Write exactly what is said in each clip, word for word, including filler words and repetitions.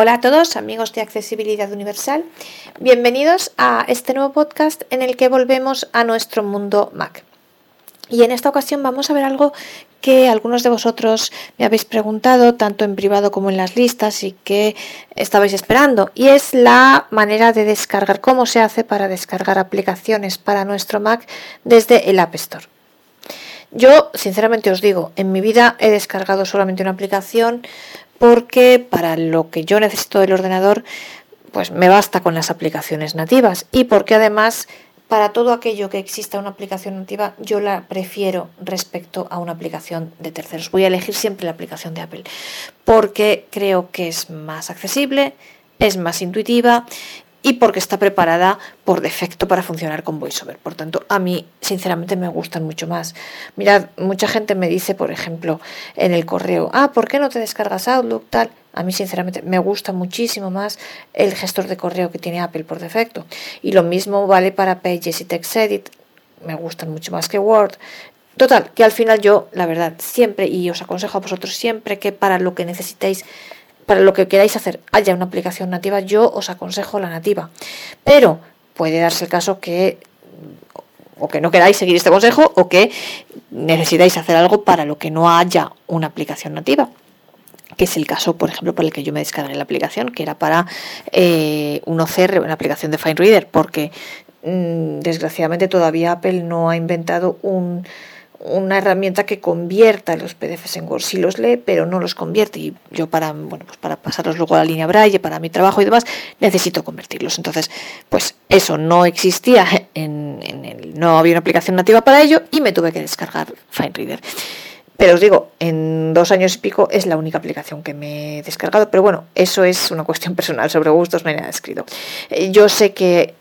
Hola a todos, amigos de Accesibilidad Universal. Bienvenidos a este nuevo podcast en el que volvemos a nuestro mundo Mac. Y en esta ocasión vamos a ver algo que algunos de vosotros me habéis preguntado, tanto en privado como en las listas, y que estabais esperando. Y es la manera de descargar, cómo se hace para descargar aplicaciones para nuestro Mac desde el App Store. Yo, sinceramente os digo, en mi vida he descargado solamente una aplicación, porque para lo que yo necesito del ordenador, pues me basta con las aplicaciones nativas, y porque además para todo aquello que exista una aplicación nativa yo la prefiero respecto a una aplicación de terceros. Voy a elegir siempre la aplicación de Apple porque creo que es más accesible, es más intuitiva y porque está preparada por defecto para funcionar con VoiceOver. Por tanto, a mí sinceramente me gustan mucho más. Mirad, mucha gente me dice, por ejemplo, en el correo, ah, ¿por qué no te descargas Outlook, tal? A mí sinceramente me gusta muchísimo más el gestor de correo que tiene Apple por defecto. Y lo mismo vale para Pages y TextEdit, me gustan mucho más que Word. Total, que al final yo, la verdad, siempre, y os aconsejo a vosotros siempre que para lo que necesitéis, para lo que queráis hacer, haya una aplicación nativa, yo os aconsejo la nativa. Pero puede darse el caso que o que no queráis seguir este consejo o que necesitáis hacer algo para lo que no haya una aplicación nativa, que es el caso, por ejemplo, para el que yo me descargué la aplicación, que era para eh, un O C R, una aplicación de FineReader, porque mmm, desgraciadamente todavía Apple no ha inventado un... una herramienta que convierta los P D Fs en Word. Sí los lee, pero no los convierte. Y yo para, bueno, pues para pasarlos luego a la línea Braille, para mi trabajo y demás, necesito convertirlos. Entonces, pues eso no existía, en, en el, no había una aplicación nativa para ello y me tuve que descargar FineReader. Pero os digo, en dos años y pico es la única aplicación que me he descargado. Pero bueno, eso es una cuestión personal, sobre gustos, no hay nada escrito. Yo sé que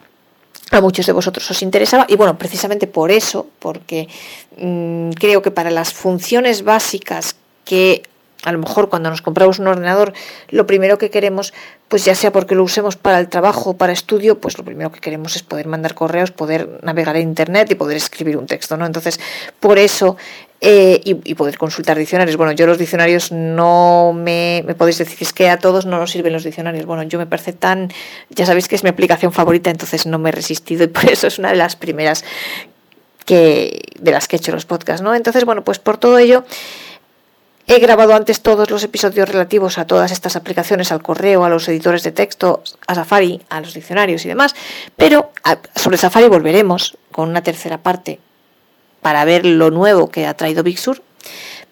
a muchos de vosotros os interesaba y bueno, precisamente por eso, porque mmm, creo que para las funciones básicas que a lo mejor cuando nos compramos un ordenador lo primero que queremos, pues ya sea porque lo usemos para el trabajo o para estudio, pues lo primero que queremos es poder mandar correos, poder navegar en internet y poder escribir un texto, ¿no? Entonces, por eso, eh, y, y poder consultar diccionarios. Bueno, yo los diccionarios no me, me podéis decir, es que a todos no nos sirven los diccionarios. Bueno, yo me parece tan, ya sabéis que es mi aplicación favorita, entonces no me he resistido y por eso es una de las primeras que de las que he hecho los podcasts, ¿no? Entonces, bueno, pues por todo ello, he grabado antes todos los episodios relativos a todas estas aplicaciones, al correo, a los editores de texto, a Safari, a los diccionarios y demás, pero sobre Safari volveremos con una tercera parte para ver lo nuevo que ha traído Big Sur,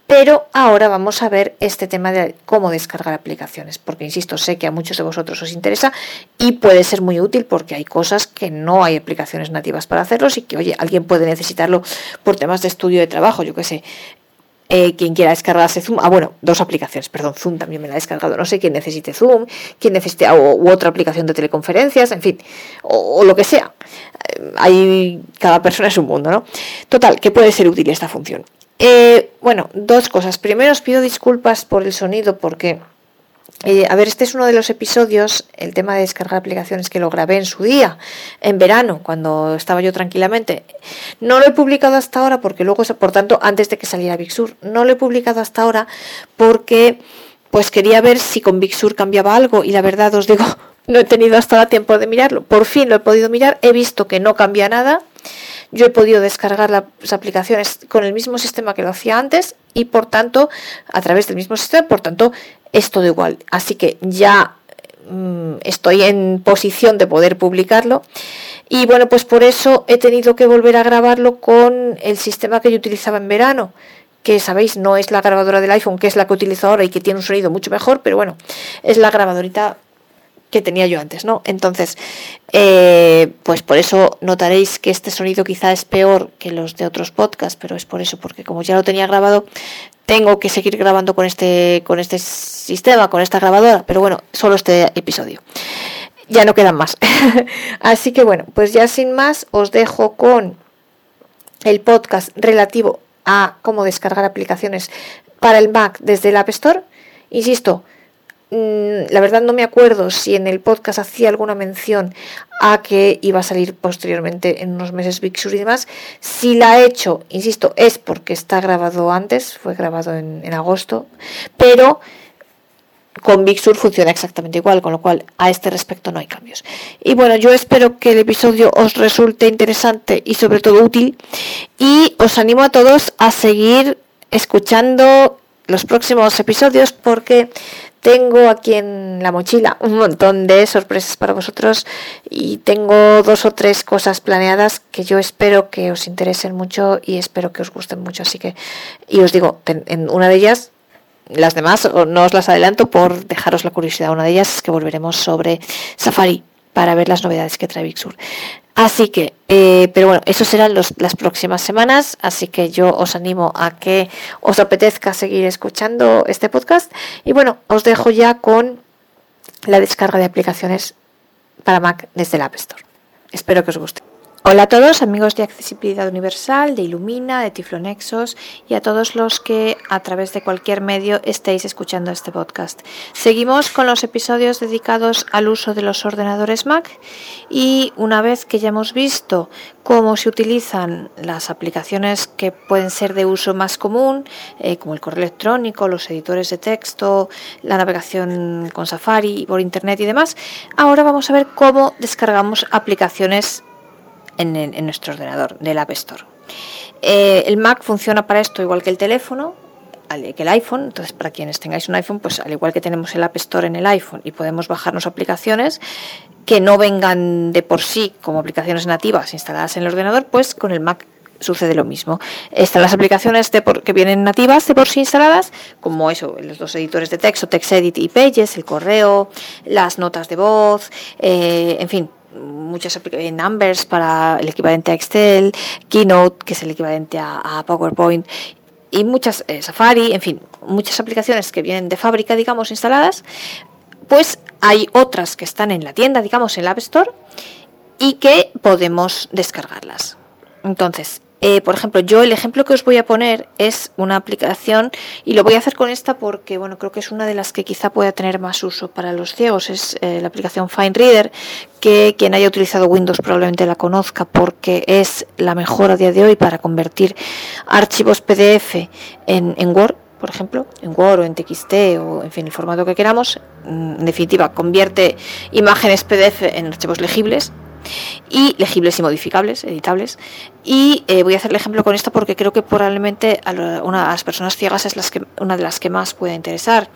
pero ahora vamos a ver este tema de cómo descargar aplicaciones, porque insisto, sé que a muchos de vosotros os interesa y puede ser muy útil porque hay cosas que no hay aplicaciones nativas para hacerlos y que, oye, alguien puede necesitarlo por temas de estudio, de trabajo, yo qué sé. Eh, quien quiera descargarse Zoom, ah bueno, dos aplicaciones, perdón, Zoom también me la he descargado, no sé, quien necesite Zoom, quien necesite o, u otra aplicación de teleconferencias, en fin, o, o lo que sea, eh, hay, cada persona es un mundo, ¿no? Total, que puede ser útil esta función. Eh, bueno, dos cosas, primero os pido disculpas por el sonido porque, eh, a ver, este es uno de los episodios, el tema de descargar aplicaciones, que lo grabé en su día, en verano, cuando estaba yo tranquilamente. No lo he publicado hasta ahora porque luego, por tanto, antes de que saliera Big Sur, no lo he publicado hasta ahora porque pues quería ver si con Big Sur cambiaba algo y la verdad os digo, no he tenido hasta ahora tiempo de mirarlo. Por fin lo he podido mirar, he visto que no cambia nada. Yo he podido descargar las aplicaciones con el mismo sistema que lo hacía antes y por tanto, a través del mismo sistema, por tanto, es todo igual. Así que ya mmm, estoy en posición de poder publicarlo. Y bueno, pues por eso he tenido que volver a grabarlo con el sistema que yo utilizaba en verano, que sabéis, no es la grabadora del iPhone, que es la que utilizo ahora y que tiene un sonido mucho mejor, pero bueno, es la grabadorita que tenía yo antes, ¿no? Entonces, eh, pues por eso notaréis que este sonido quizá es peor que los de otros podcasts, pero es por eso, porque como ya lo tenía grabado, tengo que seguir grabando con este, con este sistema, con esta grabadora, pero bueno, solo este episodio. Ya no quedan más. Así que bueno, pues ya sin más, os dejo con el podcast relativo a cómo descargar aplicaciones para el Mac desde el App Store. Insisto, la verdad no me acuerdo si en el podcast hacía alguna mención a que iba a salir posteriormente en unos meses Big Sur y demás. Si la he hecho, insisto, es porque está grabado antes, fue grabado en, en agosto, pero Con Big Sur funciona exactamente igual, con lo cual a este respecto no hay cambios. Y bueno, yo espero que el episodio os resulte interesante y sobre todo útil, y os animo a todos a seguir escuchando los próximos episodios porque tengo aquí en la mochila un montón de sorpresas para vosotros y tengo dos o tres cosas planeadas que yo espero que os interesen mucho y espero que os gusten mucho. Así que, y os digo, en una de ellas, las demás no os las adelanto por dejaros la curiosidad, una de ellas es que volveremos sobre Safari para ver las novedades que trae Big Sur. Así que, eh, pero bueno, eso serán los, las próximas semanas, así que yo os animo a que os apetezca seguir escuchando este podcast. Y bueno, os dejo ya con la descarga de aplicaciones para Mac desde el App Store. Espero que os guste. Hola a todos, amigos de Accesibilidad Universal, de Illumina, de Tiflonexos y a todos los que a través de cualquier medio estéis escuchando este podcast. Seguimos con los episodios dedicados al uso de los ordenadores Mac y una vez que ya hemos visto cómo se utilizan las aplicaciones que pueden ser de uso más común, eh, como el correo electrónico, los editores de texto, la navegación con Safari, por Internet y demás, ahora vamos a ver cómo descargamos aplicaciones En, en nuestro ordenador del App Store. Eh, el Mac funciona para esto igual que el teléfono, que el iPhone. Entonces, para quienes tengáis un iPhone, pues al igual que tenemos el App Store en el iPhone y podemos bajarnos aplicaciones que no vengan de por sí como aplicaciones nativas instaladas en el ordenador, pues con el Mac sucede lo mismo. Están las aplicaciones de por, que vienen nativas de por sí instaladas, como eso, los dos editores de texto, TextEdit y Pages, el correo, las notas de voz, eh, en fin, muchas aplicaciones, Numbers para el equivalente a Excel, Keynote, que es el equivalente a, a PowerPoint, y muchas, eh, Safari, en fin, muchas aplicaciones que vienen de fábrica, digamos, instaladas. Pues hay otras que están en la tienda, digamos, en la App Store, y que podemos descargarlas. Entonces, eh, por ejemplo, yo el ejemplo que os voy a poner es una aplicación, y lo voy a hacer con esta porque, bueno, creo que es una de las que quizá pueda tener más uso para los ciegos, es eh, la aplicación FineReader, que quien haya utilizado Windows probablemente la conozca porque es la mejor a día de hoy para convertir archivos P D F en, en Word, por ejemplo, en Word o en T X T o en fin, el formato que queramos. En definitiva, convierte imágenes P D F en archivos legibles y legibles y modificables, editables. Y eh, voy a hacer el ejemplo con esta porque creo que probablemente a, la, una, a las personas ciegas es las que, una de las que más puede interesar.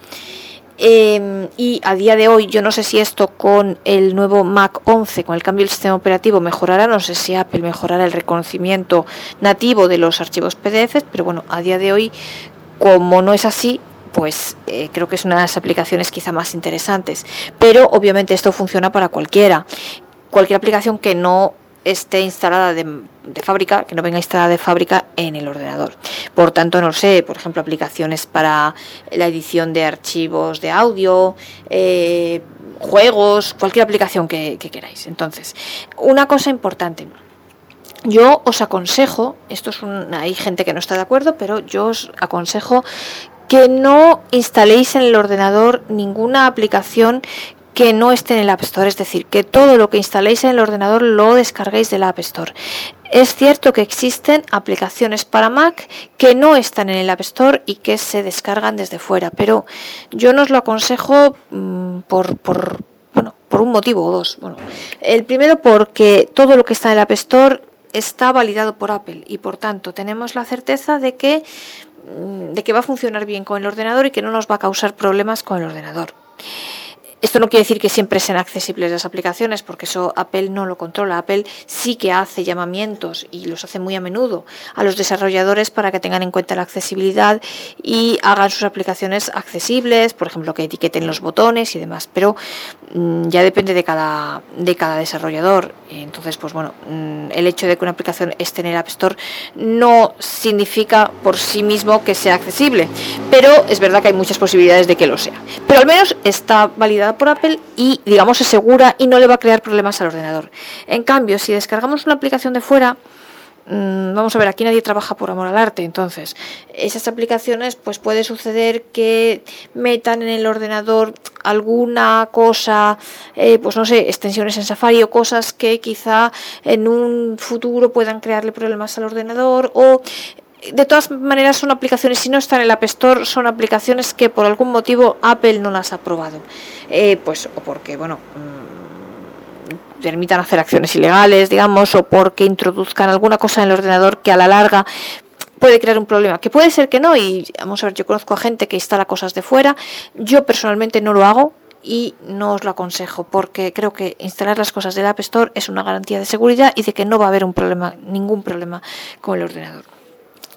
Eh, y a día de hoy, yo no sé si esto con el nuevo Mac once, con el cambio del sistema operativo, mejorará, no sé si Apple mejorará el reconocimiento nativo de los archivos P D F, pero bueno, a día de hoy, como no es así, pues eh, creo que es una de las aplicaciones quizá más interesantes. Pero obviamente esto funciona para cualquiera. Cualquier aplicación que no esté instalada de, de fábrica, que no venga instalada de fábrica en el ordenador. Por tanto, no sé, por ejemplo, aplicaciones para la edición de archivos de audio, eh, juegos, cualquier aplicación que, que queráis. Entonces, una cosa importante, yo os aconsejo, esto es un, hay gente que no está de acuerdo, pero yo os aconsejo que no instaléis en el ordenador ninguna aplicación que no esté en el App Store, es decir, que todo lo que instaléis en el ordenador lo descarguéis del App Store. Es cierto que existen aplicaciones para Mac que no están en el App Store y que se descargan desde fuera, pero yo no os lo aconsejo mmm, por, por, bueno, por un motivo o dos. Bueno, el primero porque todo lo que está en el App Store está validado por Apple y por tanto tenemos la certeza de que, de que va a funcionar bien con el ordenador y que no nos va a causar problemas con el ordenador. Esto no quiere decir que siempre sean accesibles las aplicaciones, porque eso Apple no lo controla. Apple sí que hace llamamientos, y los hace muy a menudo, a los desarrolladores para que tengan en cuenta la accesibilidad y hagan sus aplicaciones accesibles, por ejemplo, que etiqueten los botones y demás. Pero mmm, ya depende de cada, de cada desarrollador. Entonces, pues bueno, mmm, el hecho de que una aplicación esté en el App Store no significa por sí mismo que sea accesible. Pero es verdad que hay muchas posibilidades de que lo sea. Pero al menos está validado por Apple y, digamos, es segura y no le va a crear problemas al ordenador. En cambio, si descargamos una aplicación de fuera, mmm, vamos a ver, aquí nadie trabaja por amor al arte, entonces esas aplicaciones, pues puede suceder que metan en el ordenador alguna cosa, eh, pues no sé, extensiones en Safari o cosas que quizá en un futuro puedan crearle problemas al ordenador o De todas maneras, son aplicaciones, si no están en el App Store, son aplicaciones que por algún motivo Apple no las ha aprobado. Eh, pues o porque, bueno, mmm, permitan hacer acciones ilegales, digamos, o porque introduzcan alguna cosa en el ordenador que a la larga puede crear un problema. Que puede ser que no, y vamos a ver, yo conozco a gente que instala cosas de fuera. Yo personalmente no lo hago y no os lo aconsejo, porque creo que instalar las cosas del App Store es una garantía de seguridad y de que no va a haber un problema, ningún problema con el ordenador.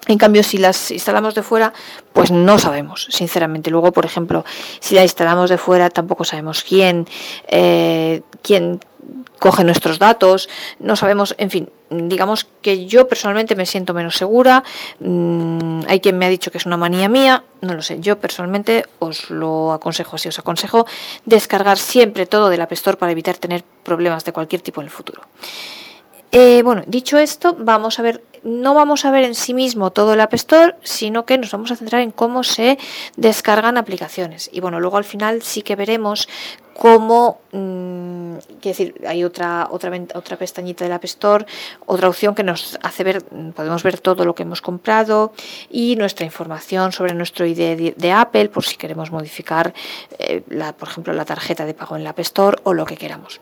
En cambio, si las instalamos de fuera, pues no sabemos, sinceramente. Luego, por ejemplo, si la instalamos de fuera, tampoco sabemos quién, eh, quién coge nuestros datos, no sabemos, en fin, digamos que yo personalmente me siento menos segura. Mm, hay quien me ha dicho que es una manía mía, no lo sé. Yo personalmente os lo aconsejo, si os aconsejo descargar siempre todo del App Store para evitar tener problemas de cualquier tipo en el futuro. Eh, bueno, dicho esto, vamos a ver, no vamos a ver en sí mismo todo el App Store, sino que nos vamos a centrar en cómo se descargan aplicaciones. Y bueno, luego al final sí que veremos cómo, mmm, quiero decir, hay otra, otra, otra pestañita del App Store, otra opción que nos hace ver, podemos ver todo lo que hemos comprado y nuestra información sobre nuestro I D de, de Apple, por si queremos modificar, eh, la, por ejemplo, la tarjeta de pago en el App Store o lo que queramos.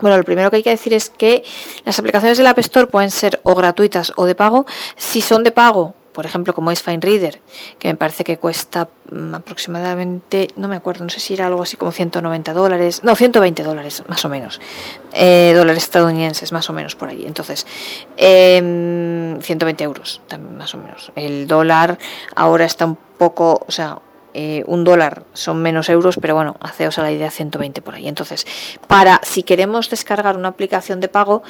Bueno, lo primero que hay que decir es que las aplicaciones del App Store pueden ser o gratuitas o de pago. Si son de pago, por ejemplo, como es FineReader, que me parece que cuesta aproximadamente, no me acuerdo, no sé si era algo así como ciento noventa dólares, no, ciento veinte dólares más o menos, eh, dólares estadounidenses más o menos por allí. Entonces, eh, ciento veinte euros también más o menos. El dólar ahora está un poco, o sea... Eh, un dólar son menos euros, pero bueno, haceos a la idea, ciento veinte por ahí. Entonces, para si queremos descargar una aplicación de pago,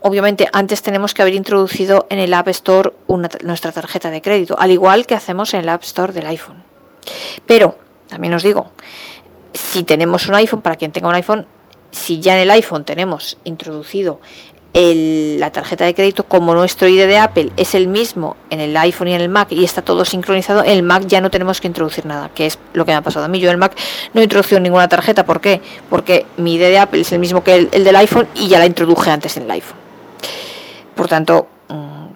obviamente antes tenemos que haber introducido en el App Store una, nuestra tarjeta de crédito, al igual que hacemos en el App Store del iPhone. Pero, también os digo, si tenemos un iPhone, para quien tenga un iPhone, si ya en el iPhone tenemos introducido El, la tarjeta de crédito, como nuestro I D de Apple es el mismo en el iPhone y en el Mac y está todo sincronizado, en el Mac ya no tenemos que introducir nada, que es lo que me ha pasado a mí. Yo en el Mac no he introducido ninguna tarjeta. ¿Por qué? Porque mi I D de Apple es el mismo que el, el del iPhone y ya la introduje antes en el iPhone. Por tanto,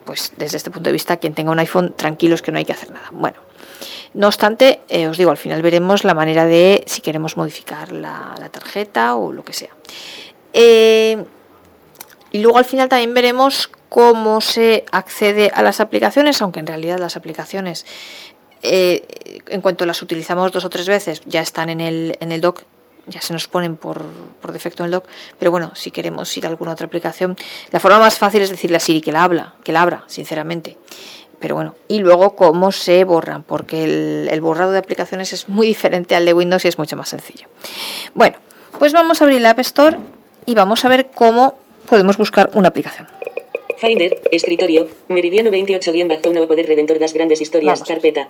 pues desde este punto de vista, quien tenga un iPhone, tranquilos que no hay que hacer nada. Bueno, no obstante, eh, os digo, al final veremos la manera de si queremos modificar la, la tarjeta o lo que sea. Eh... Y luego al final también veremos cómo se accede a las aplicaciones, aunque en realidad las aplicaciones, eh, en cuanto las utilizamos dos o tres veces, ya están en el, en el dock, ya se nos ponen por, por defecto en el dock. Pero bueno, si queremos ir a alguna otra aplicación, la forma más fácil es decirle a Siri que la habla, que la abra, sinceramente. Pero bueno, y luego cómo se borran, porque el, el borrado de aplicaciones es muy diferente al de Windows y es mucho más sencillo. Bueno, pues vamos a abrir la App Store y vamos a ver cómo podemos buscar una aplicación. Finder, escritorio, meridiano veintiocho, bien back, uno, poder redentor, las grandes historias, vamos. Carpeta.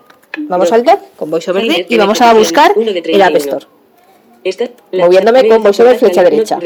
Vamos Do. al dock con VoiceOver y de vamos a buscar el App Store. Esta, la moviéndome la con VoiceOver flecha la derecha.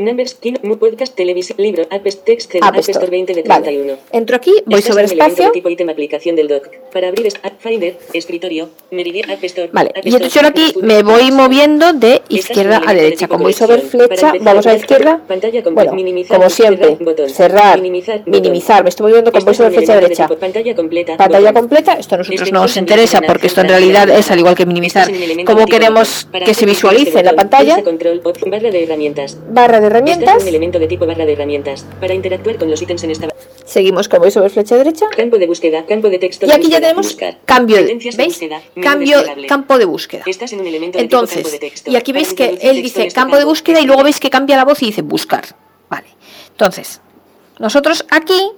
Numbers, Keynote, podcast, televisión, libro, App Store, App Store veinte de treinta y uno. Entro aquí, VoiceOver espacio. Tipo ítem aplicación del doc. Para abrir App Finder, escritorio, Meridian, App Store. Vale, App Store, y entonces yo aquí me voy moviendo de izquierda a derecha. Con VoiceOver flecha, vamos a la izquierda. Pantalla con bueno, minimizar, como siempre, botón, cerrar, minimizar, minimizar. Me estoy moviendo con VoiceOver flecha derecha. Pantalla completa. Pantalla completa. Esto a nosotros no nos interesa porque esto en realidad es al igual que minimizar. Como queremos que se visualice en la pantalla. Control, opción, barra de herramientas. Barra de herramientas. Un elemento de tipo barra de herramientas. Para interactuar con los ítems en esta. Seguimos con VoiceOver flecha derecha. Campo de búsqueda. Campo de texto. Y aquí ya tenemos buscar. Cambio. ¿Veis? Búsqueda, cambio campo de búsqueda. Estás en un elemento de Entonces, tipo campo de texto. Y aquí veis que él dice campo de búsqueda y luego veis que cambia la voz y dice buscar. Vale. Entonces, nosotros aquí.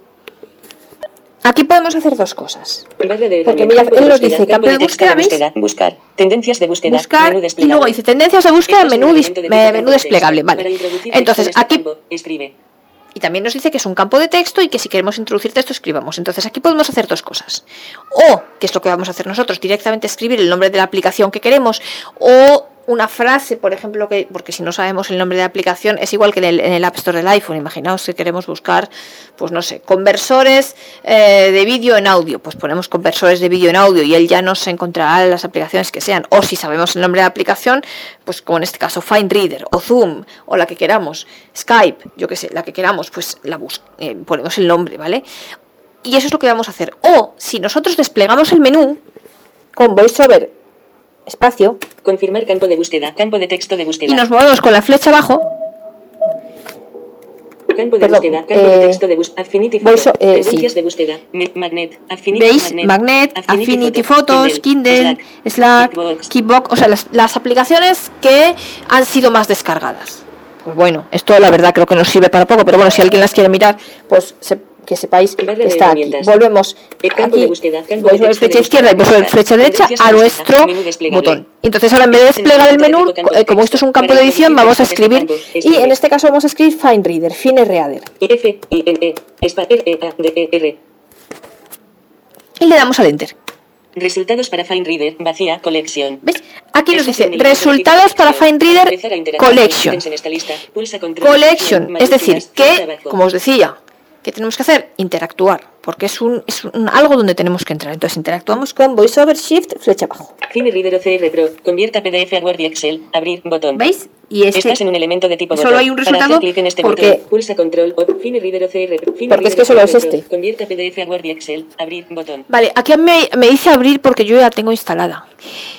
Aquí podemos hacer dos cosas. Porque mira, él nos dice campo de búsqueda, ¿veis? Buscar, tendencias de búsqueda, buscar, menú desplegable. Y luego dice tendencias de búsqueda, menú, dis- de menú desplegable. Vale. Entonces, aquí. Escribe. Y también nos dice que es un campo de texto y que si queremos introducir texto escribamos. Entonces aquí podemos hacer dos cosas. O, que es lo que vamos a hacer nosotros, directamente escribir el nombre de la aplicación que queremos. O una frase, por ejemplo, que porque si no sabemos el nombre de la aplicación, es igual que en el, en el App Store del iPhone. Imaginaos que queremos buscar, pues no sé, conversores eh, de vídeo en audio. Pues ponemos conversores de vídeo en audio y él ya nos encontrará las aplicaciones que sean. O si sabemos el nombre de la aplicación, pues como en este caso FineReader o Zoom o la que queramos, Skype, yo qué sé, la que queramos, pues la bus- eh, ponemos el nombre, ¿vale? y eso es lo que vamos a hacer. O si nosotros desplegamos el menú con VoiceOver, espacio, confirmar campo de búsqueda, campo de texto de búsqueda, y nos movemos con la flecha abajo, campo de Perdón, búsqueda, campo eh, de texto de búsqueda, Affinity Photos, eh, sí. de búsqueda, Magnet, Affinity, ¿Veis? Magnet, Magnet Affinity, Affinity Photos, Kindle, Kindle, Slack, Slack Kidbox, o sea, las, las aplicaciones que han sido más descargadas. Pues bueno, esto la verdad creo que nos sirve para poco, pero bueno, si alguien las quiere mirar, pues se, que sepáis que está aquí. Volvemos el campo aquí, de búsqueda, campo de flecha izquierda y vosotros flecha derecha a nuestro botón. Entonces ahora en vez de desplegar el menú, como esto es un campo de edición, vamos a escribir, y en este caso vamos a escribir FineReader, FineReader. Y le damos al Enter. Resultados para FineReader, vacía, colección. ¿Ves? Aquí nos dice resultados para FineReader, collection. Collection, es decir, que, como os decía, ¿qué tenemos que hacer? Interactuar, porque es un, es un algo donde tenemos que entrar. Entonces interactuamos con VoiceOver, Shift, flecha abajo. FineReader O C R Pro, convierta P D F a Word y Excel, abrir, botón. ¿Veis? Y este, estás en un elemento de tipo botón. Solo hay un resultado en este porque botón. Pulsa control o FineReader O C R Pro. Porque es que solo es este. Convierta P D F a Word y Excel, abrir, botón. Vale, aquí me, me dice abrir porque yo ya la tengo instalada.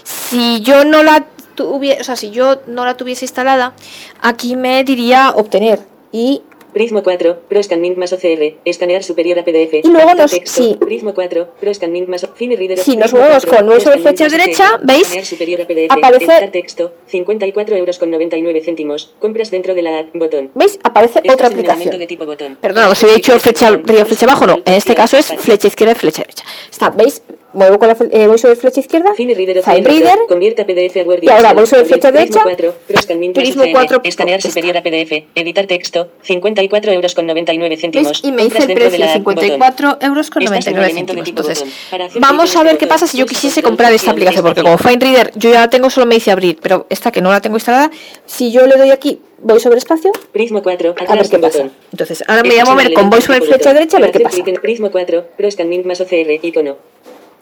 Si yo no la tuviese, o sea, si yo no la tuviese instalada, aquí me diría obtener y Prizmo cuatro, Pro Scanning más O C R, escanear superior a P D F. Y luego nos, texto, sí. Prizmo cuatro, Pro Scanning más FineReader. Si nos movemos con nuestro flecha derecha, ¿veis? P D F, aparece texto, cincuenta y cuatro euros con noventa y nueve céntimos, compras dentro de la app, botón. ¿Veis? Aparece Estás otra aplicación. De tipo botón. Perdona, os he dicho flecha arriba, flecha abajo, no. En este caso es flecha izquierda y flecha derecha. Está, ¿veis? Muevo con la eh, VoiceOver flecha izquierda, FineReader, FineReader, convierte P D F a Word y ahora VoiceOver flecha derecha, Prizmo cuatro, escanear superior a P D F, editar texto, cincuenta y cuatro euros con noventa y nueve céntimos. Y me dice el precio, cincuenta y cuatro euros con noventa y nueve céntimos. Entonces, vamos a ver qué pasa si yo quisiese comprar esta aplicación, porque como FineReader yo ya la tengo, solo me dice abrir, pero esta que no la tengo instalada, si yo le doy aquí VoiceOver espacio, Prizmo cuatro, a ver qué pasa. Entonces, ahora me voy a mover con VoiceOver flecha derecha a ver qué pasa. Prizmo cuatro, Pro Scanning más O C R, icono.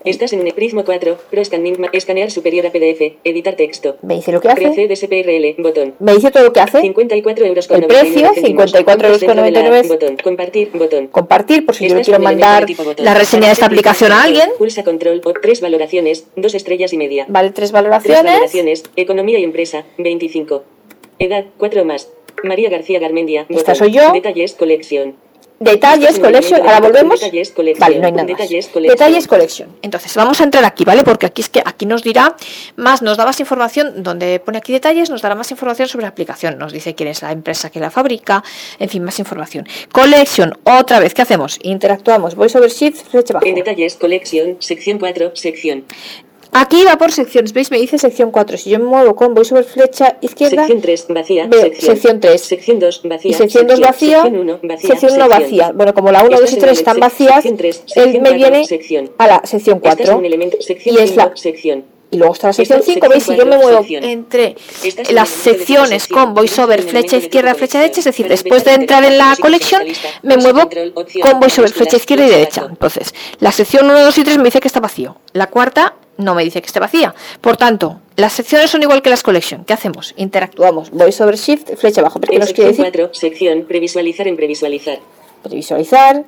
Estás en un Prizmo cuatro, Pro Scanning, escanear superior a P D F, editar texto. Me dice lo que hace. C D S P R L, botón. Me dice todo lo que hace. cincuenta y cuatro euros con noventa y nueve. El precio, cincuenta y cuatro euros con noventa y nueve. Botón. Compartir, botón. Compartir, por si yo le quiero mandar la reseña de esta aplicación a alguien. Pulsa control, o tres valoraciones, dos estrellas y media. Vale, tres valoraciones. Tres valoraciones, economía y empresa, veinticinco. Edad, cuatro más. María García Garmendia, botón. Esta soy yo. Detalles, colección. Detalles, collection, ahora volvemos. Detalles, vale, no hay nada. Detalles, Detalles, collection. Entonces vamos a entrar aquí, ¿vale? Porque aquí es que aquí nos dirá más, nos da más información, donde pone aquí detalles, nos dará más información sobre la aplicación. Nos dice quién es la empresa que la fabrica, en fin, más información. Collection, otra vez, ¿qué hacemos? Interactuamos, VoiceOver Shift, flecha abajo. En detalles, collection, sección cuatro, sección. Aquí va por secciones, ¿veis? Me dice sección cuatro. Si yo me muevo con VoiceOver flecha izquierda, sección tres vacía, veo sección, sección tres, sección dos vacía, y sección dos vacía, sección uno vacía, sección uno vacía. Bueno, como la uno, dos y tres están vacías, él me viene a la sección cuatro y es la sección. Y luego está la sección cinco, ¿veis? Si yo me muevo entre las secciones con VoiceOver flecha izquierda, flecha derecha, es decir, después de entrar en la colección, me muevo con VoiceOver flecha izquierda y derecha. Entonces, la sección uno, dos y tres me dice que está vacío. La cuarta no me dice que esté vacía. Por tanto, las secciones son igual que las collection. ¿Qué hacemos? Interactuamos. VoiceOver Shift, flecha abajo. ¿Qué nos quiere decir? cuatro, sección, previsualizar en previsualizar. Previsualizar.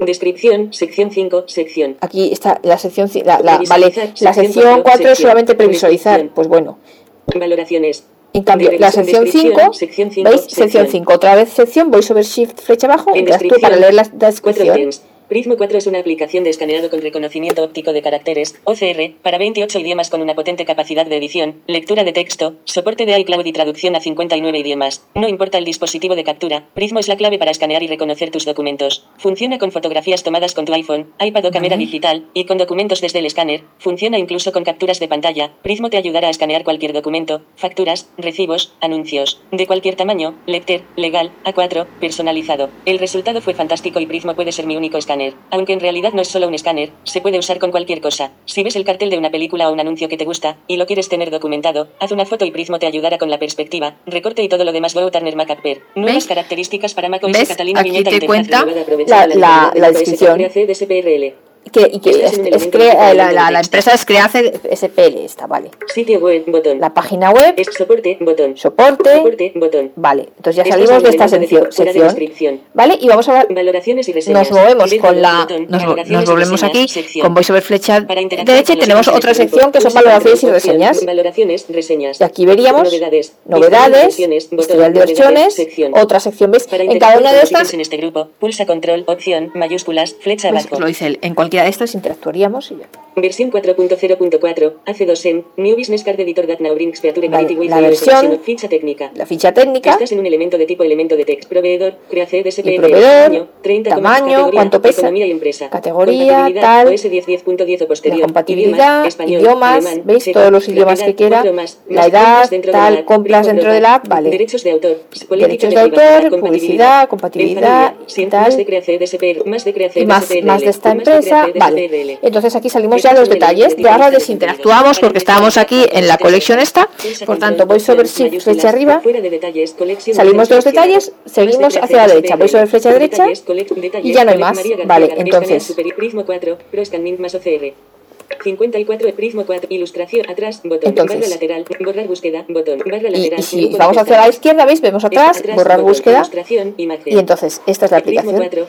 Descripción, sección cinco, sección. Aquí está la sección, la, la, vale, la sección cuatro es solamente previsualizar. Pues bueno. Valoraciones. En cambio, la sección cinco, ¿veis? Sección cinco. Otra vez sección, VoiceOver Shift, flecha abajo. Interactúo para leer la descripción. Prizmo cuatro es una aplicación de escaneado con reconocimiento óptico de caracteres, O C R, para veintiocho idiomas con una potente capacidad de edición, lectura de texto, soporte de iCloud y traducción a cincuenta y nueve idiomas. No importa el dispositivo de captura, Prizmo es la clave para escanear y reconocer tus documentos. Funciona con fotografías tomadas con tu iPhone, iPad o cámara digital, y con documentos desde el escáner. Funciona incluso con capturas de pantalla. Prizmo te ayudará a escanear cualquier documento, facturas, recibos, anuncios, de cualquier tamaño, lector, legal, A cuatro, personalizado. El resultado fue fantástico y Prizmo puede ser mi único escáner. Aunque en realidad no es solo un escáner, se puede usar con cualquier cosa. Si ves el cartel de una película o un anuncio que te gusta, y lo quieres tener documentado, haz una foto y Prizmo te ayudará con la perspectiva, recorte y todo lo demás. Wow, Turner Mac App. Nuevas características para macOS. Catalina Viñeta y Teclado. Aprovecha la, la, la, la descripción. Que, y que este es, es, es crea, la, la, la empresa es crearse S P L esta, vale. Sitio web, botón. La página web. Es soporte, botón. Soporte, soporte, botón. Vale, entonces ya este salimos es de esta sección, sección, ¿vale? Y vamos a ver. Valoraciones y reseñas. Nos movemos con la. Nos, nos volvemos aquí sección. Con VoiceOver flecha derecha y tenemos otra sección que son valoraciones y reseñas. Valoraciones, reseñas. Y aquí veríamos novedades, novedades historial de versiones, sección. Otra sección, ¿ves? En cada una de estas. En este grupo, pulsa control, opción, mayúsculas, flecha abajo. Pues lo dice él. En cualquier de estas interactuaríamos y ya. Versión cuatro punto cero punto cuatro, A C dos N, New Business Card Editor that now brings feature quality with the versión, ficha técnica. La ficha técnica. Estás en un elemento de tipo elemento de text, proveedor, crea C D S P L, tamaño, treinta, tamaño, cuánto pesa, economía y empresa, categoría, tal, O S diez punto diez punto diez o posterior, compatibilidad, español, idiomas, alemán, veis checo, todos los idiomas que quiera, más, la edad, tal, compras dentro de la app, vale. Derechos de autor, derechos de autor, publicidad, compatibilidad, tal, y más de esta empresa. Vale, entonces aquí salimos ya los detalles. Y ahora desinteractuamos porque estábamos aquí en la colección esta. Por tanto, VoiceOver Shift, flecha arriba. Salimos de los detalles, seguimos hacia la derecha. VoiceOver flecha derecha y ya no hay más. Vale, entonces. cincuenta y cuatro Prizmo cuatro, ilustración, atrás, botón, entonces, barra lateral, borrar búsqueda, botón, barra lateral. Y, y si vamos hacia la izquierda, ¿veis? Vemos atrás, atrás borrar botón, búsqueda. Ilustración, imagen. Y entonces, esta es la aplicación. cuatro,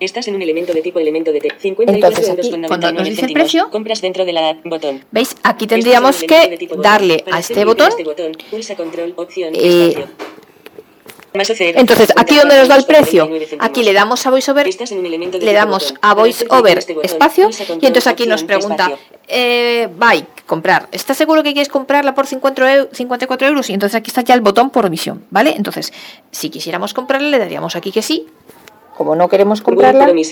estás en un elemento de tipo elemento de T. Entonces aquí, cuando nos dice el precio, compras dentro de la app, botón. ¿Veis? Aquí tendríamos que darle a este botón. Pulsa control, opción, espacio. Entonces, aquí donde nos da el precio, aquí le damos a VoiceOver, le damos a VoiceOver espacio, y entonces aquí nos pregunta, eh, buy, comprar, ¿estás seguro que quieres comprarla por cincuenta y cuatro euros? Y entonces aquí está ya el botón por omisión, ¿vale? Entonces, si quisiéramos comprarla, le daríamos aquí que sí. Como no queremos comprarla, ¿veis?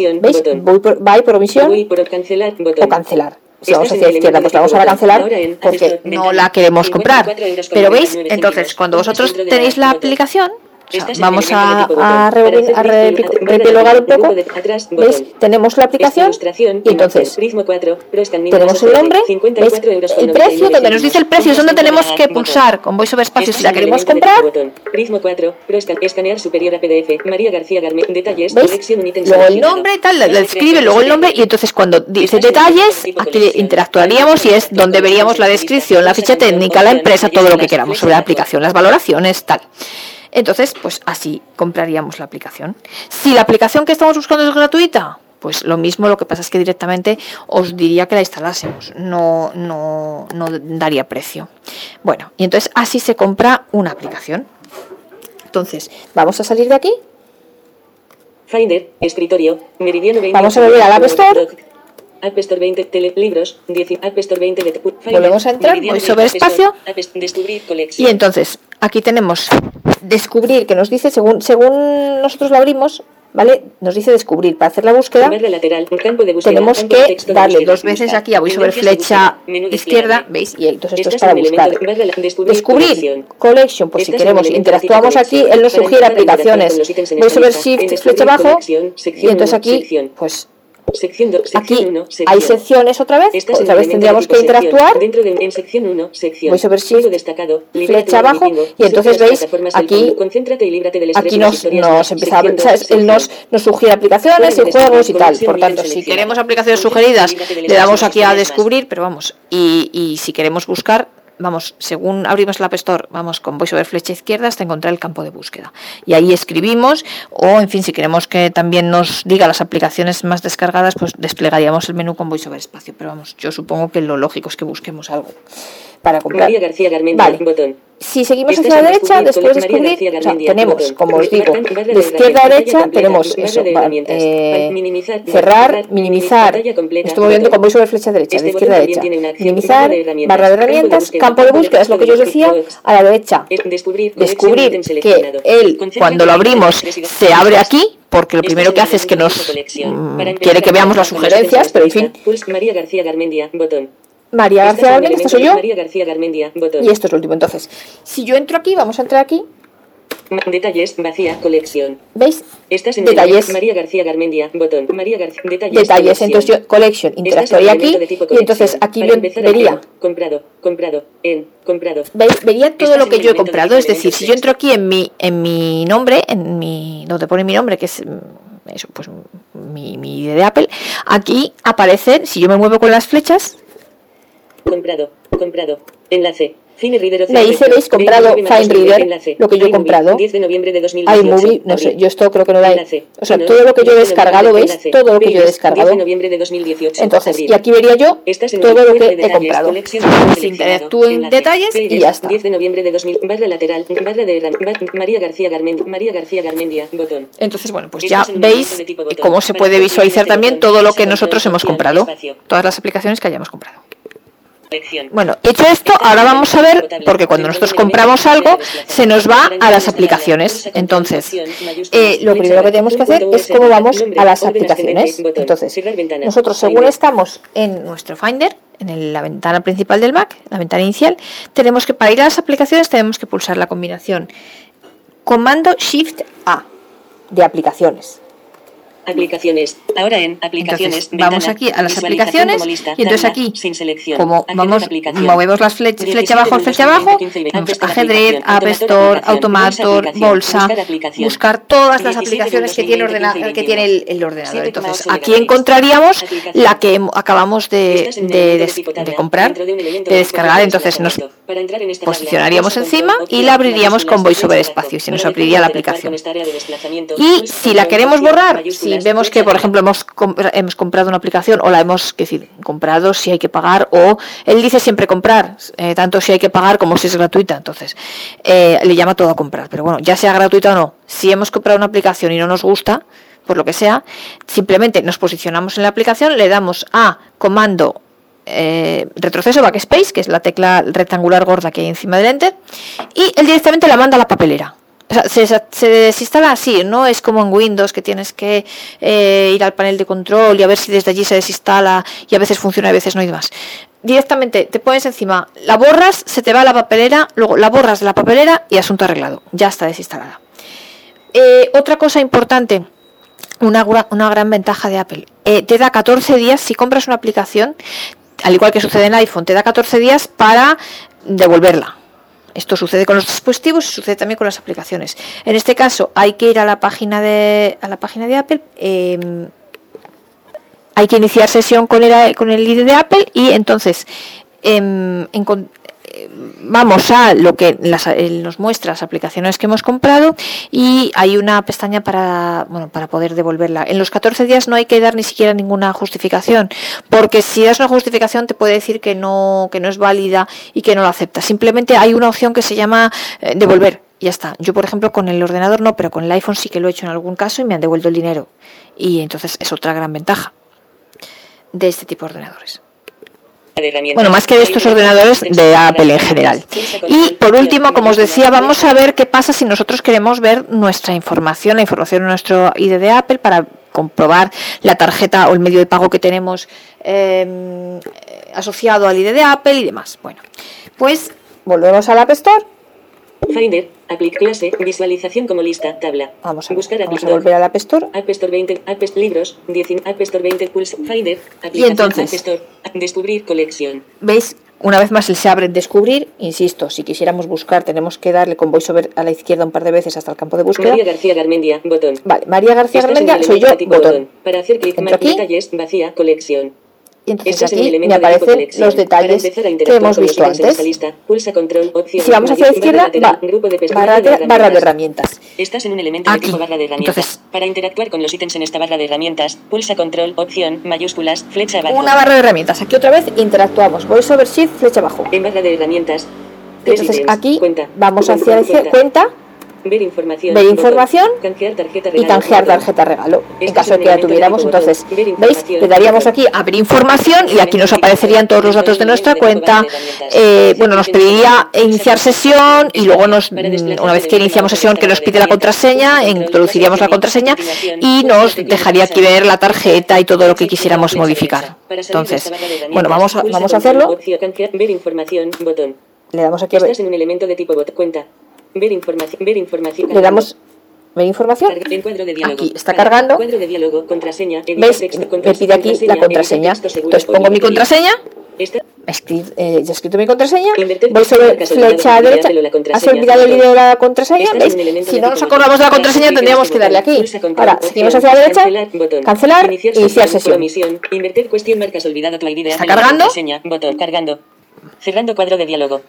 Buy por omisión o cancelar. Si vamos hacia la izquierda, pues la vamos a cancelar porque no la queremos comprar. Pero ¿veis? Entonces, cuando vosotros tenéis la aplicación, o sea, vamos a, a, rebobin, a re, repilogar un poco. ¿Veis? Tenemos la aplicación y entonces tenemos el nombre, ¿veis? El precio, donde nos dice el precio es donde tenemos que pulsar con VoiceOver espacio si la queremos comprar. ¿Veis? Luego el nombre, tal, la, la describe, luego el nombre y entonces cuando dice detalles, aquí interactuaríamos y es donde veríamos la descripción, la ficha técnica, la empresa, todo lo que queramos sobre la aplicación, las valoraciones, tal. Entonces, pues así compraríamos la aplicación. Si la aplicación que estamos buscando es gratuita, pues lo mismo, lo que pasa es que directamente os diría que la instalásemos, no, no, no daría precio. Bueno, y entonces así se compra una aplicación. Entonces, vamos a salir de aquí. Finder, escritorio, meridiano veinte. Vamos a volver al App Store. App Store veinte, telelibros, diez, App Store veinte, de Finder. Volvemos a entrar, voy sobre espacio. Y entonces, aquí tenemos descubrir, que nos dice, según según nosotros lo abrimos, ¿vale? Nos dice descubrir. Para hacer la búsqueda, lateral, campo de búsqueda tenemos campo que de darle de dos veces aquí a VoiceOver flecha izquierda, ¿veis? Y entonces esto Estás es para buscar. Elemento, descubrir, descubrir collection, pues Estás si queremos, interactuamos aquí, él nos sugiere aplicaciones. VoiceOver shift, flecha abajo, y entonces aquí, pues... Sección do, sección aquí uno, sección. Hay secciones otra vez, Estás otra vez tendríamos que interactuar. Dentro de, en sección uno, sección. VoiceOver shift, destacado, flecha abajo y entonces veis aquí, aquí nos, nos empieza a dos, él nos, nos sugiere aplicaciones y juegos y tal. Por tanto, si queremos aplicaciones sugeridas, le damos aquí a descubrir, pero vamos, y, y si queremos buscar, vamos, según abrimos la App Store, vamos con VoiceOver flecha izquierda hasta encontrar el campo de búsqueda. Y ahí escribimos, o en fin, si queremos que también nos diga las aplicaciones más descargadas, pues desplegaríamos el menú con VoiceOver espacio. Pero vamos, yo supongo que lo lógico es que busquemos algo para comprar. María García Garmendia, vale. Botón. Si seguimos hacia la derecha, después de descubrir, o sea, tenemos, como os digo, de izquierda a derecha tenemos eso, eh, cerrar, minimizar, estoy moviendo con VoiceOver flecha derecha, de izquierda a derecha, minimizar, barra de herramientas, campo de búsqueda, es lo que yo os decía, a la derecha, descubrir que él, cuando lo abrimos, se abre aquí, porque lo primero que hace es que nos mmm, quiere que veamos las sugerencias, pero en fin. María García Garmendia, botón. María García Garmendia, este soy yo. María García Garmendia, botón. Y esto es lo último. Entonces, si yo entro aquí, vamos a entrar aquí. Detalles, vacía, colección. ¿Veis? Estás en detalles. María García Garmendia, botón. María García, detalles. Detalles, entonces yo, collection, interactuaría aquí. Y entonces aquí yo vería. Comprado, comprado, en, comprado. ¿Veis? Vería todo lo que yo he comprado. Es decir, si yo entro aquí en mi, en mi nombre, en mi, donde pone mi nombre, que es eso, pues mi, mi I D de Apple, aquí aparecen, si yo me muevo con las flechas, comprado, comprado, enlace, FineReader, me dice, veis, comprado FineReader, lo que yo he comprado, iMovie, no sé, yo esto creo que no da, o sea, todo lo que yo he descargado, veis, todo lo que yo he descargado, entonces, y aquí vería yo todo lo que he comprado, sin tener tú en detalles, y ya está. Entonces, bueno, pues ya veis cómo se puede visualizar también todo lo que nosotros hemos comprado, todas las aplicaciones que hayamos comprado. Bueno, hecho esto, ahora vamos a ver, porque cuando nosotros compramos algo, se nos va a las aplicaciones. Entonces, eh, lo primero que tenemos que hacer es cómo vamos a las aplicaciones. Entonces, nosotros según estamos en nuestro Finder, en la ventana principal del Mac, la ventana inicial, tenemos que, para ir a las aplicaciones, tenemos que pulsar la combinación Comando Shift A de aplicaciones. Aplicaciones. Ahora en aplicaciones. Entonces, vamos ventana, aquí a las aplicaciones lista, y entonces aquí, sin selección, como vamos, movemos las flechas, flecha abajo, flecha abajo, tenemos ajedrez, App Store, Automator, Bolsa, buscar todas las aplicaciones que tiene, ordena, que tiene el, el ordenador. Entonces aquí encontraríamos la que acabamos de, de, de, de comprar, de descargar. Entonces nos posicionaríamos encima y la abriríamos con VoiceOver espacio y se nos abriría la aplicación. Y si la queremos borrar, si Si vemos que, por ejemplo, hemos hemos comprado una aplicación o la hemos, que decir, comprado si hay que pagar, o él dice siempre comprar, eh, tanto si hay que pagar como si es gratuita, entonces eh, le llama todo a comprar, pero bueno, ya sea gratuita o no, si hemos comprado una aplicación y no nos gusta, por lo que sea, simplemente nos posicionamos en la aplicación, le damos a comando eh, retroceso, backspace, que es la tecla rectangular gorda que hay encima del enter, y él directamente la manda a la papelera. O sea, se, se desinstala así, no es como en Windows que tienes que eh, ir al panel de control y a ver si desde allí se desinstala y a veces funciona, a veces no y demás. Directamente te pones encima, la borras, se te va a la papelera, luego la borras de la papelera y asunto arreglado, ya está desinstalada. Eh, otra cosa importante, una, una gran ventaja de Apple, eh, te da catorce días, si compras una aplicación, al igual que sucede en iPhone, te da catorce días para devolverla. Esto sucede con los dispositivos y sucede también con las aplicaciones. En este caso hay que ir a la página de, a la página de Apple, eh, hay que iniciar sesión con el, con el I D de Apple y entonces eh, en, eh, vamos a lo que las, eh, nos muestra las aplicaciones que hemos comprado y hay una pestaña para, bueno, para poder devolverla. En los catorce días no hay que dar ni siquiera ninguna justificación, porque si das una justificación te puede decir que no, que no es válida y que no la acepta. Simplemente hay una opción que se llama eh, devolver. Ya está. Yo, por ejemplo, con el ordenador no, pero con el iPhone sí que lo he hecho en algún caso y me han devuelto el dinero. Y entonces es otra gran ventaja de este tipo de ordenadores. Bueno, más que de estos ordenadores, de Apple en general. Y por último, como os decía, vamos a ver qué pasa si nosotros queremos ver nuestra información, la información de nuestro I D de Apple, para comprobar la tarjeta o el medio de pago que tenemos eh, asociado al I D de Apple y demás. Bueno, pues volvemos al App Store. Finder, Applic clase, visualización como lista, tabla. Vamos a, buscar vamos a volver al App Store. App Store veinte, App Store libros, diez, App Store veinte, Pulse, Finder, aplicación, y entonces, App Store, descubrir colección. ¿Veis? Una vez más se abre descubrir, insisto, si quisiéramos buscar tenemos que darle con VoiceOver a la izquierda un par de veces hasta el campo de búsqueda. María García Garmendia, botón. Vale, María García Estás Garmendia, soy yo, botón. botón. Para hacer clic, marcar detalles, vacía, colección. Y entonces este aquí me aparecen los detalles que hemos visto antes. Lista, pulsa control, opción, si vamos hacia la izquierda, barra, grupo de barra, de, barra de herramientas. Estás en un elemento aquí. De tipo barra de herramientas. Entonces, para interactuar con los ítems en esta barra de herramientas, pulsa control, opción, mayúsculas, flecha abajo. Una barra de herramientas. Aquí otra vez interactuamos. VoiceOver Shift, flecha abajo. En barra de herramientas. Entonces ítems, aquí cuenta, vamos hacia la cuenta. cuenta Ver información, ver información botón, canjear tarjeta regalo, y canjear tarjeta regalo. Este en caso de que la tuviéramos, entonces, ¿veis? Le daríamos aquí a ver información y aquí nos aparecerían todos los datos de nuestra cuenta. Eh, bueno, nos pediría iniciar sesión y luego, nos una vez que iniciamos sesión, que nos pide la contraseña, introduciríamos la contraseña y nos dejaría aquí ver la tarjeta y todo lo que quisiéramos modificar. Entonces, bueno, vamos a, vamos a hacerlo. Le damos aquí a ver. Ver información, ver información. Le damos ver información. Aquí está cargando. ¿Veis? Me pide aquí la contraseña. Entonces pongo mi contraseña. escrito, eh, ya he escrito mi contraseña, voy sobre flecha derecha, has olvidado el vídeo de la contraseña, ¿veis? Si no nos acordamos de la contraseña tendríamos que darle aquí. Ahora, seguimos hacia la derecha, cancelar y iniciar sesión. Está cargando. Cargando. Cerrando cuadro de diálogo.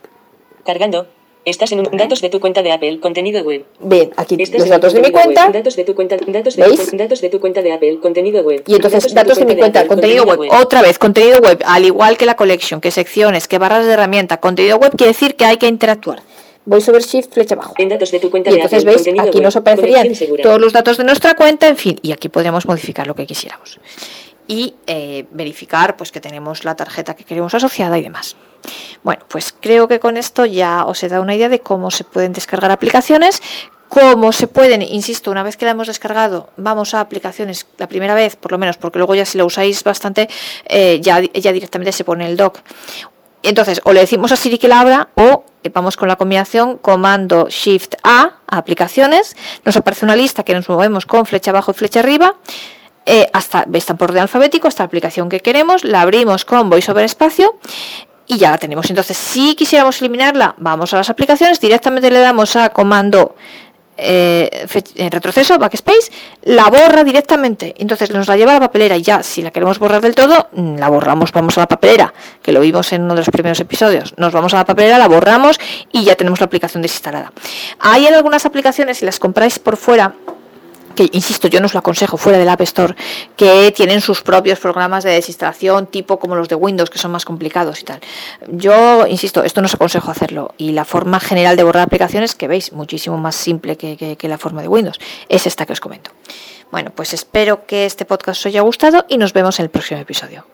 Cargando. Estás en un, datos de tu cuenta de Apple, contenido web. Bien, aquí Estás los datos de mi cuenta. Web, datos de tu cuenta, datos de, ¿veis? Datos de tu cuenta de Apple, contenido web. Y entonces datos, datos de, de mi cuenta, de Apple, contenido, contenido web. web. Otra vez, contenido web, al igual que la collection, que secciones, que barras de herramienta, contenido web quiere decir que hay que interactuar. VoiceOver Shift, flecha abajo. En datos de tu cuenta y entonces de Apple, veis, aquí web, nos aparecerían todos los datos de nuestra cuenta, en fin, y aquí podríamos modificar lo que quisiéramos. Y eh, verificar pues que tenemos la tarjeta que queremos asociada y demás. Bueno, pues creo que con esto ya os he dado una idea de cómo se pueden descargar aplicaciones, cómo se pueden, insisto, una vez que la hemos descargado, vamos a aplicaciones la primera vez, por lo menos, porque luego ya si la usáis bastante, eh, ya, ya directamente se pone el dock. Entonces, o le decimos a Siri que la abra, o vamos con la combinación comando Shift A, aplicaciones, nos aparece una lista que nos movemos con flecha abajo y flecha arriba, eh, hasta, están por orden alfabético, hasta la aplicación que queremos, la abrimos con VoiceOver espacio, y ya la tenemos. Entonces, si quisiéramos eliminarla, vamos a las aplicaciones, directamente le damos a comando eh, retroceso, backspace, la borra directamente. Entonces nos la lleva a la papelera y ya, si la queremos borrar del todo, la borramos, vamos a la papelera, que lo vimos en uno de los primeros episodios. Nos vamos a la papelera, la borramos y ya tenemos la aplicación desinstalada. Hay algunas aplicaciones, si las compráis por fuera, que insisto, yo no os lo aconsejo, fuera del App Store, que tienen sus propios programas de desinstalación, tipo como los de Windows, que son más complicados y tal. Yo, insisto, esto no os aconsejo hacerlo, y la forma general de borrar aplicaciones, que veis, muchísimo más simple que, que, que la forma de Windows, es esta que os comento. Bueno, pues espero que este podcast os haya gustado y nos vemos en el próximo episodio.